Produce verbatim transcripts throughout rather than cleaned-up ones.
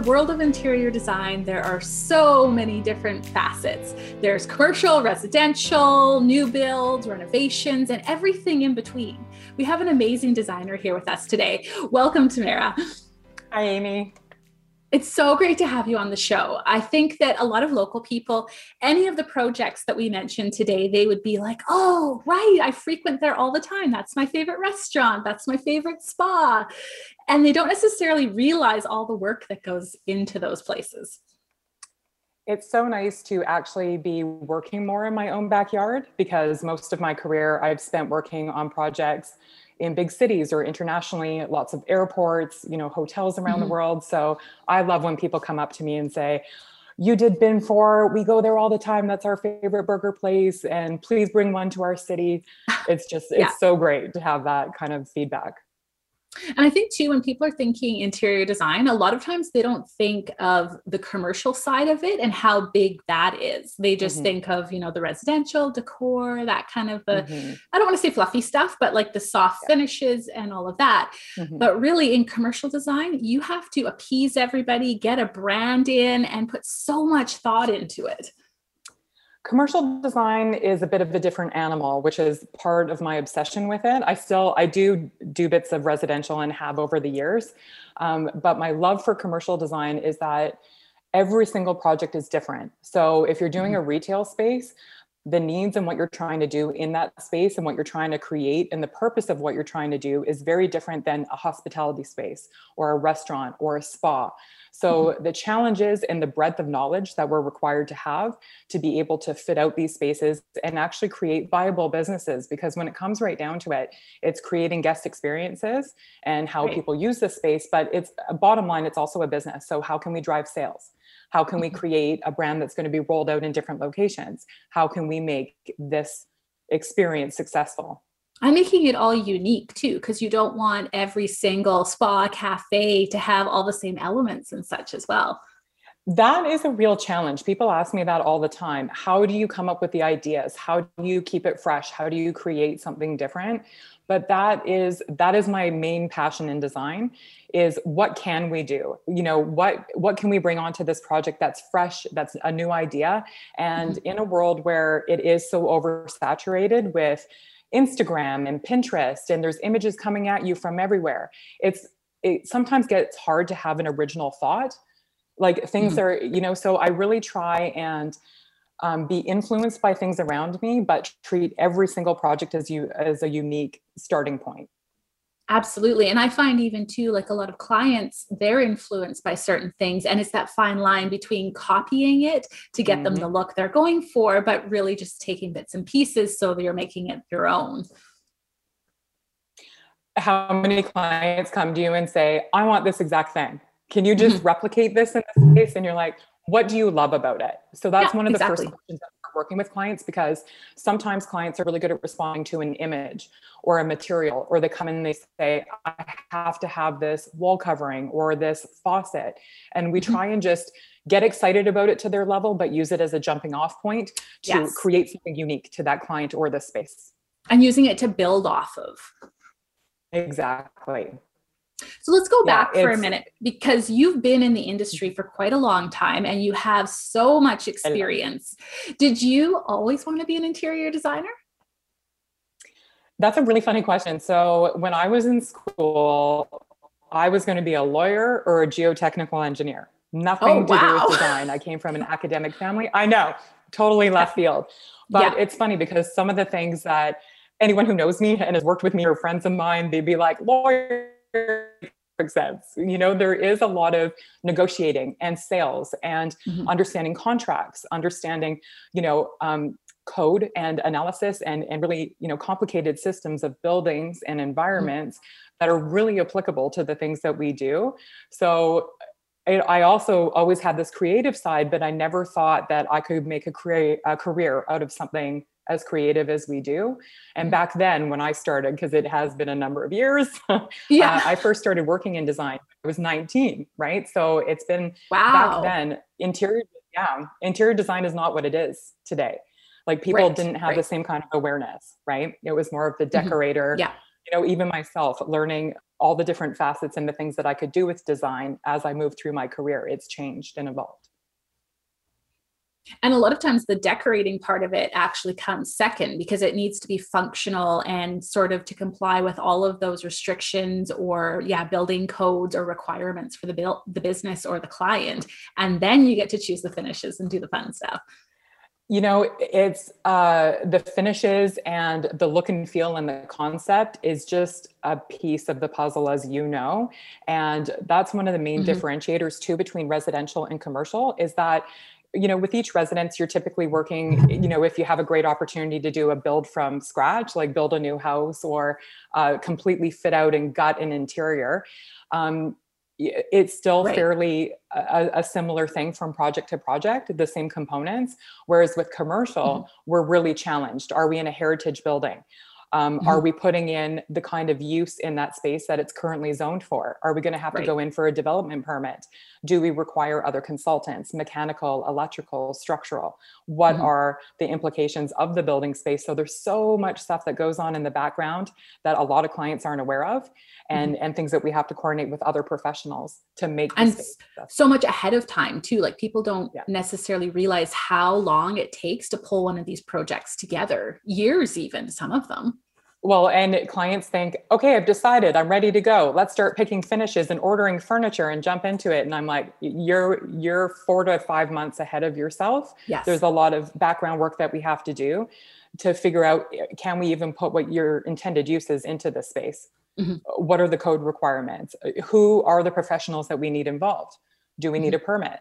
the world of interior design, there are so many different facets. There's commercial, residential, new builds, renovations, and everything in between. We have an amazing designer here with us today. Welcome, Tamara. Hi, Amy. It's so great to have you on the show. I think that a lot of local people, any of the projects that we mentioned today, they would be like, oh, right, I frequent there all the time. That's my favorite restaurant. That's my favorite spa. And they don't necessarily realize all the work that goes into those places. It's so nice to actually be working more in my own backyard, because most of my career I've spent working on projects in big cities or internationally, lots of airports, you know, hotels around mm-hmm. the world. So I love when people come up to me and say, you did Bin Four, we go there all the time. That's our favorite burger place. And please bring one to our city. It's just, yeah. It's so great to have that kind of feedback. And I think too, when people are thinking interior design, a lot of times they don't think of the commercial side of it and how big that is. They just mm-hmm. think of, you know, the residential decor, that kind of, the, mm-hmm. I don't want to say fluffy stuff, but like the soft yeah. finishes and all of that. Mm-hmm. But really in commercial design, you have to appease everybody, get a brand in, and put so much thought into it. Commercial design is a bit of a different animal, which is part of my obsession with it. I still, I do do bits of residential and have over the years. Um, but my love for commercial design is that every single project is different. So if you're doing a retail space, the needs and what you're trying to do in that space and what you're trying to create and the purpose of what you're trying to do is very different than a hospitality space or a restaurant or a spa. So mm-hmm. the challenges and the breadth of knowledge that we're required to have to be able to fit out these spaces and actually create viable businesses, because when it comes right down to it, it's creating guest experiences and how right. people use this space, but it's bottom line, it's also a business. So how can we drive sales? How can we create a brand that's going to be rolled out in different locations? How can we make this experience successful? I'm making it all unique too, because you don't want every single spa, cafe to have all the same elements and such as well. That is a real challenge. People ask me that all the time. How do you come up with the ideas? How do you keep it fresh? How do you create something different? But that is that is my main passion in design, is what can we do? You know, what what can we bring onto this project that's fresh, that's a new idea? And mm-hmm. in a world where it is so oversaturated with Instagram and Pinterest, and there's images coming at you from everywhere, it's it sometimes gets hard to have an original thought. Like things mm-hmm. are, you know, so I really try and um, be influenced by things around me, but treat every single project as you as a unique starting point. Absolutely. And I find even too, like a lot of clients, they're influenced by certain things. And it's that fine line between copying it to get mm-hmm. them the look they're going for, but really just taking bits and pieces so that you're making it your own. How many clients come to you and say, I want this exact thing? Can you just mm-hmm. replicate this in this space? And you're like, what do you love about it? So that's yeah, one of the exactly. first questions that we're working with clients, because sometimes clients are really good at responding to an image or a material, or they come in and they say, I have to have this wall covering or this faucet. And we mm-hmm. try and just get excited about it to their level, but use it as a jumping off point to yes. create something unique to that client or the space. And using it to build off of. Exactly. So let's go back yeah, for a minute, because you've been in the industry for quite a long time and you have so much experience. Did you always want to be an interior designer? That's a really funny question. So when I was in school, I was going to be a lawyer or a geotechnical engineer. Nothing oh, wow. to do with design. I came from an academic family. I know, totally left field. But yeah. it's funny because some of the things that anyone who knows me and has worked with me or friends of mine, they'd be like, lawyer. Sense. You know, there is a lot of negotiating and sales and mm-hmm. understanding contracts, understanding, you know, um, code and analysis and, and really, you know, complicated systems of buildings and environments mm-hmm. that are really applicable to the things that we do. So I, I also always had this creative side, but I never thought that I could make a, crea- a career out of something as creative as we do. And back then when I started, because it has been a number of years, yeah. uh, I first started working in design. I was nineteen, right? So it's been wow. back then, interior, yeah, interior design is not what it is today. Like people right. didn't have right. the same kind of awareness, right? It was more of the decorator, mm-hmm. yeah. you know, even myself, learning all the different facets and the things that I could do with design as I moved through my career, it's changed and evolved. And a lot of times the decorating part of it actually comes second because it needs to be functional and sort of to comply with all of those restrictions or yeah, building codes or requirements for the build, the business or the client. And then you get to choose the finishes and do the fun stuff. You know, it's uh, the finishes and the look and feel and the concept is just a piece of the puzzle, as you know. And that's one of the main mm-hmm. differentiators too, between residential and commercial is that, you know, with each residence, you're typically working, you know, if you have a great opportunity to do a build from scratch, like build a new house or uh, completely fit out and gut an interior, um, it's still right. fairly a, a similar thing from project to project, the same components. Whereas with commercial, mm-hmm. we're really challenged. Are we in a heritage building? Um, mm-hmm. Are we putting in the kind of use in that space that it's currently zoned for? Are we going to have right. to go in for a development permit? Do we require other consultants, mechanical, electrical, structural? What mm-hmm. are the implications of the building space? So there's so much stuff that goes on in the background that a lot of clients aren't aware of and, mm-hmm. and things that we have to coordinate with other professionals to make. And space so much ahead of time too. Like people don't yeah. necessarily realize how long it takes to pull one of these projects together, years even, some of them. Well, and clients think, okay, I've decided I'm ready to go. Let's start picking finishes and ordering furniture and jump into it. And I'm like, you're, you're four to five months ahead of yourself. Yes. There's a lot of background work that we have to do to figure out, can we even put what your intended use is into this space? Mm-hmm. What are the code requirements? Who are the professionals that we need involved? Do we mm-hmm. need a permit?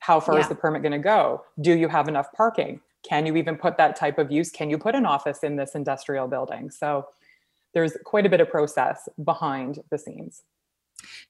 How far yeah. is the permit going to go? Do you have enough parking? Can you even put that type of use? Can you put an office in this industrial building? So there's quite a bit of process behind the scenes.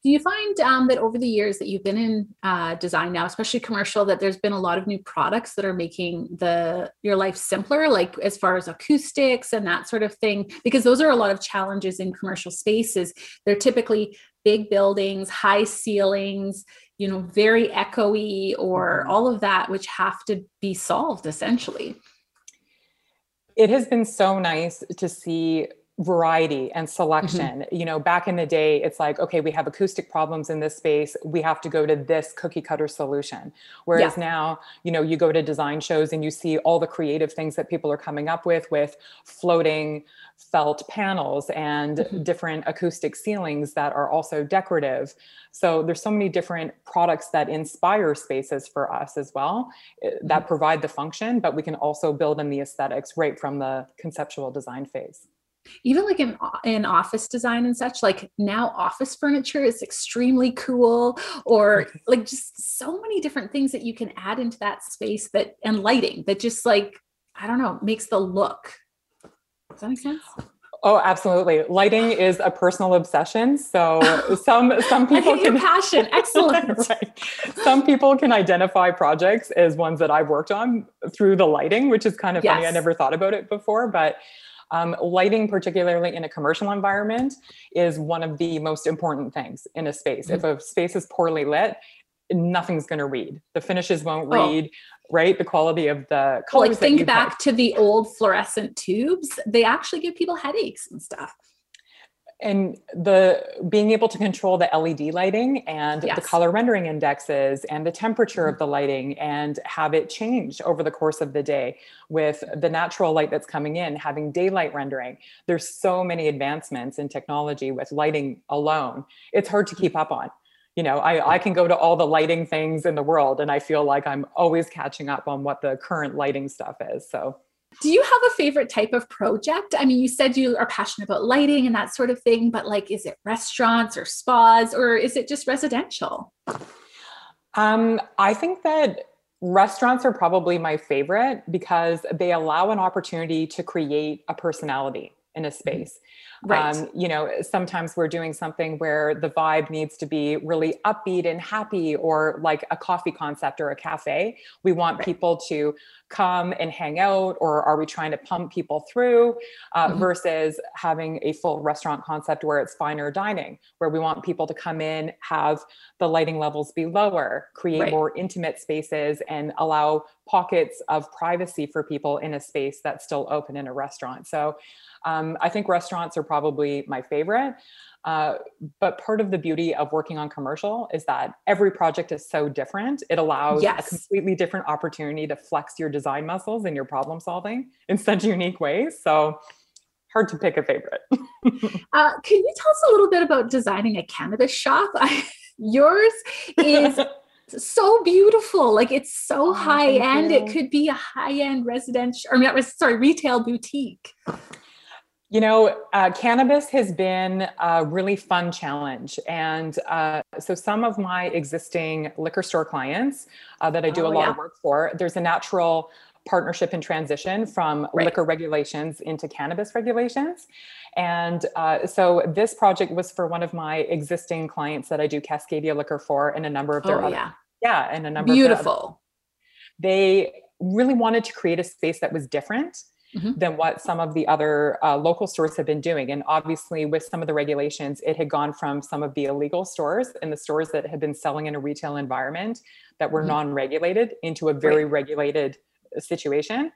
Do you find um, that over the years that you've been in uh, design now, especially commercial, that there's been a lot of new products that are making the your life simpler, like as far as acoustics and that sort of thing? Because those are a lot of challenges in commercial spaces. They're typically big buildings, high ceilings, you know, very echoey or all of that, which have to be solved essentially. It has been so nice to see variety and selection. Mm-hmm. You know, back in the day, it's like, okay, we have acoustic problems in this space. We have to go to this cookie cutter solution. Whereas yeah. now, you know, you go to design shows and you see all the creative things that people are coming up with, with floating felt panels and mm-hmm. different acoustic ceilings that are also decorative. So there's so many different products that inspire spaces for us as well, mm-hmm. that provide the function, but we can also build in the aesthetics right from the conceptual design phase. Even like in, in office design and such, like now office furniture is extremely cool, or like just so many different things that you can add into that space that, and lighting that just like, I don't know, makes the look. Does that make sense? Oh, absolutely. Lighting is a personal obsession. So some, some people I can your passion. Excellent. Right. Some people can identify projects as ones that I've worked on through the lighting, which is kind of yes. funny. I never thought about it before, but Um, lighting, particularly in a commercial environment, is one of the most important things in a space. Mm-hmm. If a space is poorly lit, nothing's going to read. The finishes won't oh. read, right? The quality of the colors. Well, like think back have. to the old fluorescent tubes. They actually give people headaches and stuff. And the being able to control the L E D lighting and yes. the color rendering indexes and the temperature mm-hmm. of the lighting and have it change over the course of the day with the natural light that's coming in, having daylight rendering. There's so many advancements in technology with lighting alone. It's hard to keep up on. You know, I, I can go to all the lighting things in the world and I feel like I'm always catching up on what the current lighting stuff is. So do you have a favorite type of project? I mean, you said you are passionate about lighting and that sort of thing, but like, is it restaurants or spas or is it just residential? Um, I think that restaurants are probably my favorite because they allow an opportunity to create a personality in a space. Right. Um, you know, sometimes we're doing something where the vibe needs to be really upbeat and happy, or like a coffee concept or a cafe. We want right. people to come and hang out, or are we trying to pump people through uh, mm-hmm. versus having a full restaurant concept where it's finer dining, where we want people to come in, have the lighting levels be lower, create right. more intimate spaces and allow pockets of privacy for people in a space that's still open in a restaurant. So um, I think restaurants are probably probably my favorite. Uh, but part of the beauty of working on commercial is that every project is so different. It allows yes. a completely different opportunity to flex your design muscles and your problem solving in such unique ways. So hard to pick a favorite. uh, can you tell us a little bit about designing a cannabis shop? Yours is so beautiful. Like it's so oh, high end. You. It could be a high end residential or not, res- sorry, retail boutique. You know, uh, cannabis has been a really fun challenge. And uh, so some of my existing liquor store clients uh, that I do oh, a lot yeah. of work for, there's a natural partnership and transition from right. liquor regulations into cannabis regulations. And uh, so this project was for one of my existing clients that I do Cascadia Liquor for and a number of their oh, other, yeah. yeah, and a number Beautiful. Of Beautiful. They really wanted to create a space that was different mm-hmm. than what some of the other uh, local stores have been doing. And obviously with some of the regulations, it had gone from some of the illegal stores and the stores that had been selling in a retail environment that were mm-hmm. non-regulated into a very right. regulated situation.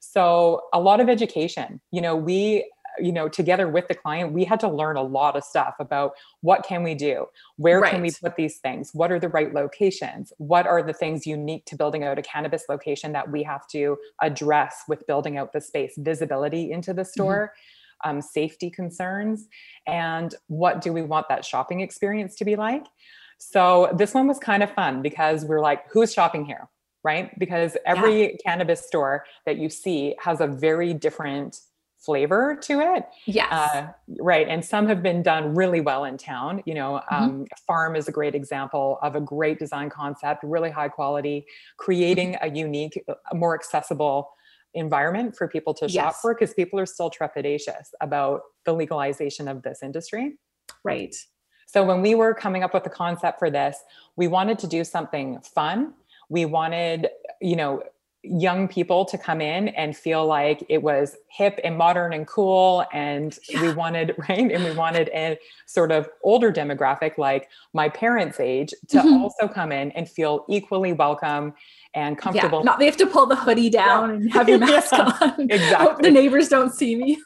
So a lot of education, you know, we, you know, together with the client, we had to learn a lot of stuff about what can we do? Where right. can we put these things? What are the right locations? What are the things unique to building out a cannabis location that we have to address with building out the space, visibility into the store, mm-hmm. um, safety concerns, and what do we want that shopping experience to be like? So this one was kind of fun because we're like, who's shopping here? Right? Because every yeah. cannabis store that you see has a very different flavor to it. Yes. Uh, right. And some have been done really well in town. You know, um, mm-hmm. Farm is a great example of a great design concept, really high quality, creating mm-hmm. a unique, more accessible environment for people to yes. shop for, because people are still trepidatious about the legalization of this industry. Right. So when we were coming up with the concept for this, we wanted to do something fun. We wanted, you know, young people to come in and feel like it was hip and modern and cool. And yeah. we wanted, right? And we wanted a sort of older demographic, like my parents' age, to mm-hmm. also come in and feel equally welcome and comfortable. Yeah, not they have to pull the hoodie down yeah. and have your mask yeah, on. Exactly. Hope the neighbors don't see me.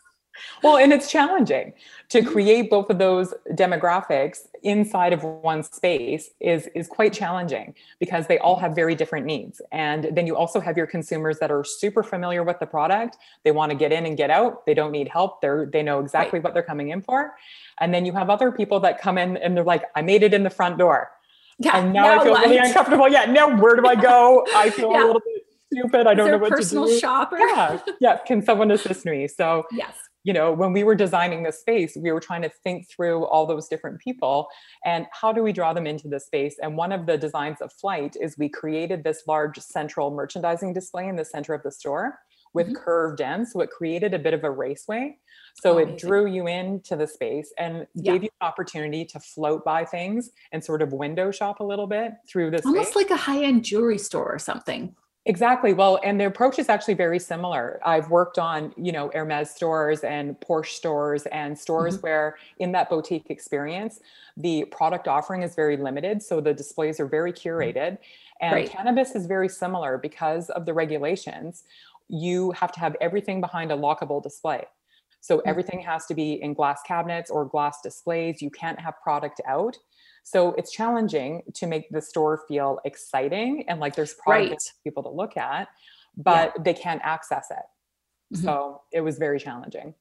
Well, and it's challenging to create both of those demographics inside of one space is, is quite challenging because they all have very different needs. And then you also have your consumers that are super familiar with the product. They want to get in and get out. They don't need help. They're, they know exactly right. what they're coming in for. And then you have other people that come in and they're like, I made it in the front door. Yeah, and now, now I feel what? really uncomfortable. Yeah. Now where do I go? I feel yeah. a little bit stupid. I don't know what to do. Is there a personal shopper? Yeah. Yeah. Can someone assist me? So yes. You know, when we were designing this space, we were trying to think through all those different people and how do we draw them into the space? And one of the designs of Flight is we created this large central merchandising display in the center of the store with mm-hmm. curved ends. So it created a bit of a raceway. So Amazing. It drew you into the space and yeah. gave you an opportunity to float by things and sort of window shop a little bit through this. Almost space. Like a high-end jewelry store or something. Exactly. Well, and the approach is actually very similar. I've worked on, you know, Hermès stores and Porsche stores and stores mm-hmm. where in that boutique experience, the product offering is very limited. So the displays are very curated and right. cannabis is very similar because of the regulations. You have to have everything behind a lockable display. So mm-hmm. everything has to be in glass cabinets or glass displays. You can't have product out. So it's challenging to make the store feel exciting and like there's product right. for people to look at, but yeah. they can't access it. Mm-hmm. So it was very challenging.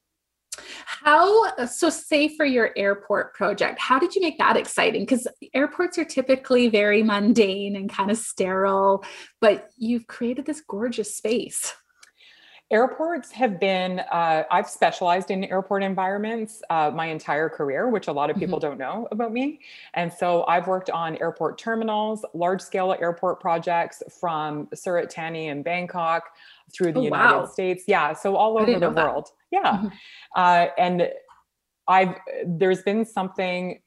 How, so say for your airport project, how did you make that exciting? Because airports are typically very mundane and kind of sterile, but you've created this gorgeous space. Airports have been, uh, I've specialized in airport environments uh, my entire career, which a lot of people mm-hmm. don't know about me. And so I've worked on airport terminals, large scale airport projects from Surat Thani in Bangkok through the oh, United wow. States. Yeah. So all over the world. That. Yeah. Mm-hmm. Uh, and I've, there's been something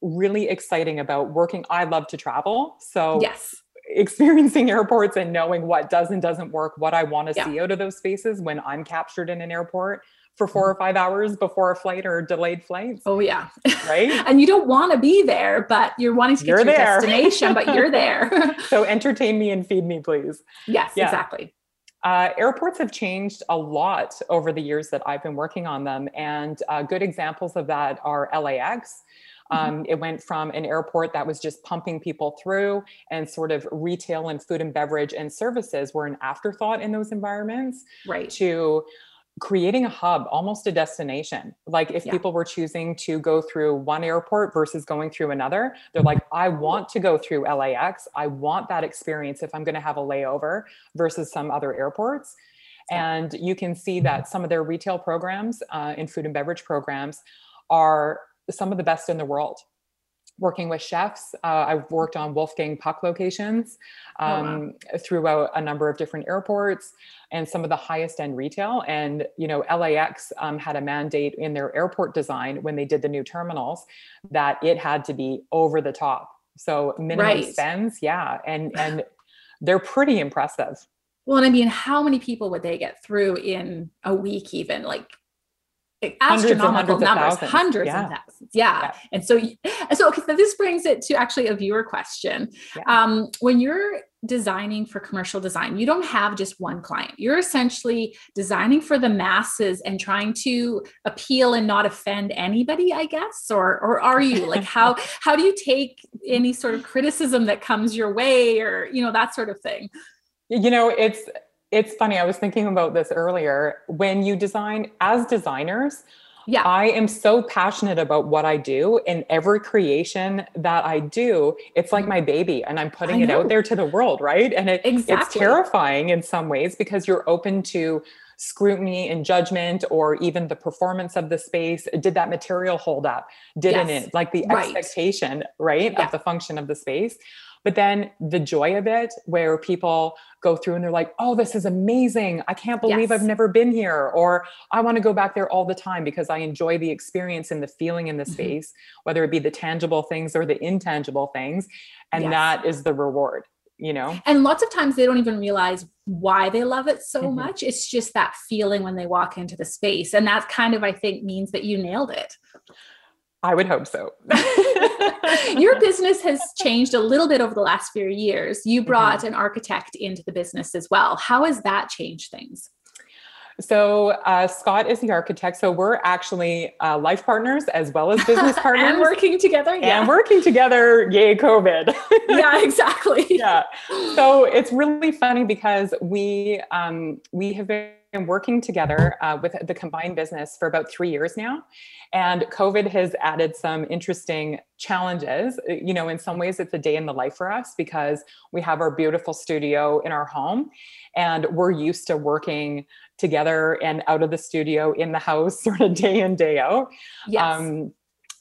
really exciting about working. I love to travel. So yes. experiencing airports and knowing what does and doesn't work, what I want to yeah. see out of those spaces when I'm captured in an airport for four or five hours before a flight or delayed flights. Oh yeah. Right. And you don't want to be there, but you're wanting to get you're to your there. destination, but you're there. So entertain me and feed me, please. Yes, yeah. exactly. Uh, airports have changed a lot over the years that I've been working on them. And uh, good examples of that are L A X. Um, mm-hmm. It went from an airport that was just pumping people through, and sort of retail and food and beverage and services were an afterthought in those environments, right, to creating a hub, almost a destination. Like if yeah. people were choosing to go through one airport versus going through another, they're like, I want to go through L A X. I want that experience if I'm going to have a layover versus some other airports. And you can see that some of their retail programs uh, and food and beverage programs are some of the best in the world. Working with chefs, uh, I've worked on Wolfgang Puck locations um, oh, wow. throughout a number of different airports and some of the highest end retail. And, you know, L A X um, had a mandate in their airport design when they did the new terminals that it had to be over the top. So minimum right. spends. Yeah. And, and they're pretty impressive. Well, and I mean, how many people would they get through in a week even? Like, astronomical numbers, hundreds and hundreds, numbers, of, thousands. hundreds yeah. and thousands. Yeah. yeah. And so, so okay, so this brings it to actually a viewer question. Yeah. Um, when you're designing for commercial design, you don't have just one client. You're essentially designing for the masses and trying to appeal and not offend anybody, I guess, or, or are you like, how, how do you take any sort of criticism that comes your way, or, you know, that sort of thing? You know, it's, It's funny. I was thinking about this earlier. When you design as designers, yeah, I am so passionate about what I do, and every creation that I do, it's like my baby, and I'm putting it out there to the world, right? And it, exactly. it's terrifying in some ways because you're open to scrutiny and judgment, or even the performance of the space. Did that material hold up? Didn't yes. it? Like the right. expectation, right, yeah. of the function of the space. But then the joy of it, where people go through and they're like, oh, this is amazing. I can't believe yes. I've never been here. Or I want to go back there all the time because I enjoy the experience and the feeling in the mm-hmm. space, whether it be the tangible things or the intangible things. And yes. that is the reward, you know? And lots of times they don't even realize why they love it so mm-hmm. much. It's just that feeling when they walk into the space. And that kind of, I think, means that you nailed it. I would hope so. Your business has changed a little bit over the last few years. You brought mm-hmm. an architect into the business as well. How has that changed things? So uh, Scott is the architect. So we're actually uh, life partners as well as business partners. And working together. Yeah. And working together. Yay, COVID. Yeah, exactly. Yeah. So it's really funny because we, um, we have been working together uh, with the combined business for about three years now. And COVID has added some interesting challenges. You know, in some ways it's a day in the life for us because we have our beautiful studio in our home and we're used to working together and out of the studio in the house sort of day in, day out. Yes. Um,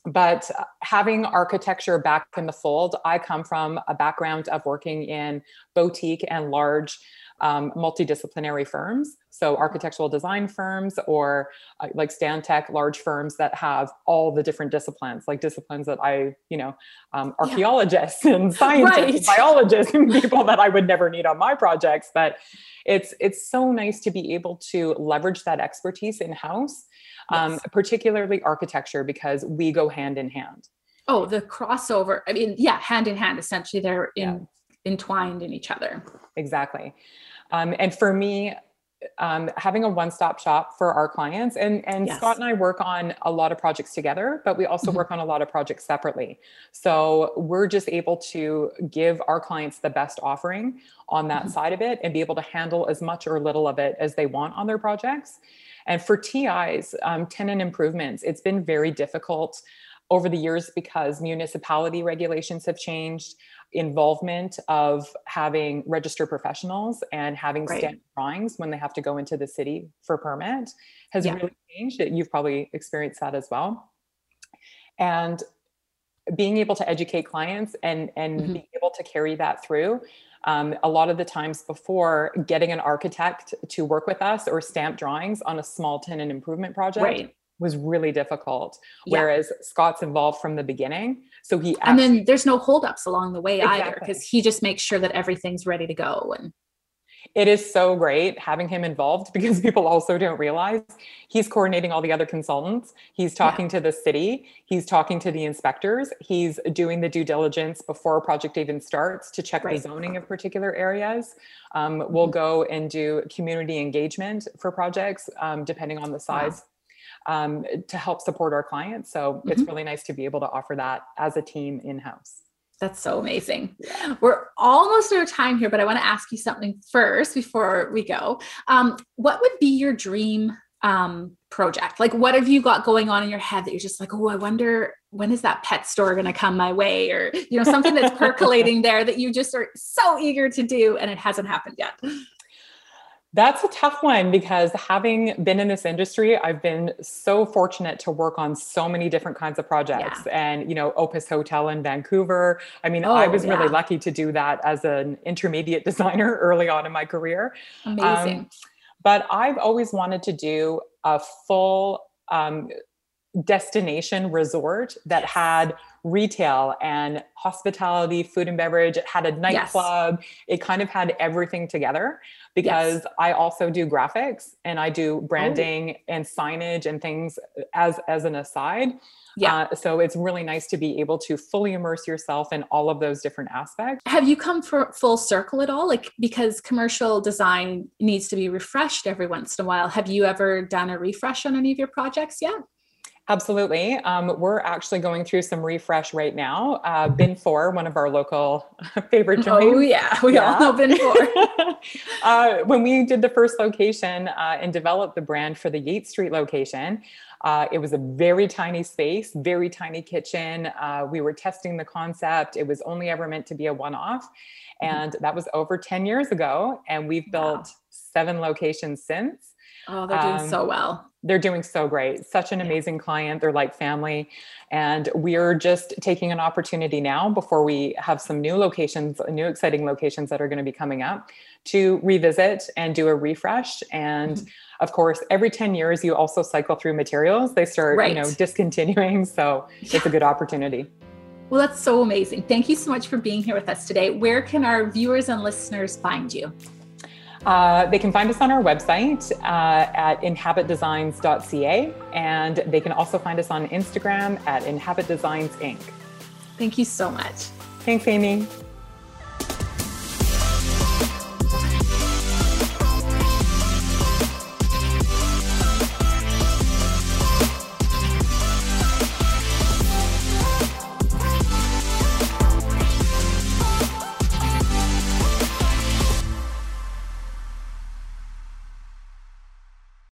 But having architecture back in the fold, I come from a background of working in boutique and large um, multidisciplinary firms. So architectural design firms or uh, like Stantec, large firms that have all the different disciplines, like disciplines that I, you know, um, archaeologists yeah. and scientists, right. and biologists and people that I would never need on my projects. But it's, it's so nice to be able to leverage that expertise in-house, yes. um, particularly architecture, because we go hand in hand. Oh, the crossover. I mean, yeah, hand in hand, essentially they're in, yeah. entwined in each other. Exactly. Um, and for me, Um, having a one-stop shop for our clients, and, and yes. Scott and I work on a lot of projects together, but we also mm-hmm. work on a lot of projects separately. So we're just able to give our clients the best offering on that mm-hmm. side of it and be able to handle as much or little of it as they want on their projects. And for T Is, um, tenant improvements, it's been very difficult over the years because municipality regulations have changed, involvement of having registered professionals and having right. stamp drawings when they have to go into the city for permit has yeah. really changed. You've probably experienced that as well. And being able to educate clients and, and mm-hmm. be able to carry that through. Um, a lot of the times before, getting an architect to work with us or stamp drawings on a small tenant improvement project right. was really difficult. Yeah. Whereas Scott's involved from the beginning. So he, and then there's no holdups along the way exactly. either, because he just makes sure that everything's ready to go. And it is so great having him involved, because people also don't realize he's coordinating all the other consultants. He's talking yeah. to the city. He's talking to the inspectors. He's doing the due diligence before a project even starts to check right. the zoning of particular areas. Um, mm-hmm. We'll go and do community engagement for projects, um, depending on the size, wow. um, to help support our clients. So mm-hmm. it's really nice to be able to offer that as a team in-house. That's so amazing. We're almost out of time here, but I want to ask you something first before we go. Um, what would be your dream um, project? Like, what have you got going on in your head that you're just like, oh, I wonder when is that pet store going to come my way? Or, you know, something that's percolating there that you just are so eager to do and it hasn't happened yet. That's a tough one, because having been in this industry, I've been so fortunate to work on so many different kinds of projects yeah. and, you know, Opus Hotel in Vancouver. I mean, oh, I was yeah. really lucky to do that as an intermediate designer early on in my career. Amazing. Um, but I've always wanted to do a full um, destination resort that yes. had retail and hospitality, food and beverage. It had a nightclub. Yes. It kind of had everything together, because yes. I also do graphics and I do branding oh. and signage and things as, as an aside. Yeah. Uh, so it's really nice to be able to fully immerse yourself in all of those different aspects. Have you come for full circle at all? Like, because commercial design needs to be refreshed every once in a while. Have you ever done a refresh on any of your projects yet? Absolutely. Um, we're actually going through some refresh right now. Uh, Bin Four, one of our local favorite joints. Oh yeah, we yeah. all know Bin Four. uh, when we did the first location uh, and developed the brand for the Yates Street location, uh, it was a very tiny space, very tiny kitchen. Uh, we were testing the concept. It was only ever meant to be a one-off. And mm-hmm. that was over ten years ago. And we've built wow. seven locations since. Oh, they're doing um, so well. They're doing so great. Such an amazing yeah. client. They're like family. And we're just taking an opportunity now, before we have some new locations, new exciting locations that are going to be coming up, to revisit and do a refresh. And mm-hmm. of course, every ten years, you also cycle through materials. They start, right. you know, discontinuing. So yeah. it's a good opportunity. Well, that's so amazing. Thank you so much for being here with us today. Where can our viewers and listeners find you? Uh, they can find us on our website uh, at inhabit designs dot c a, and they can also find us on Instagram at inhabit designs inc. Thank you so much. Thanks, Amy.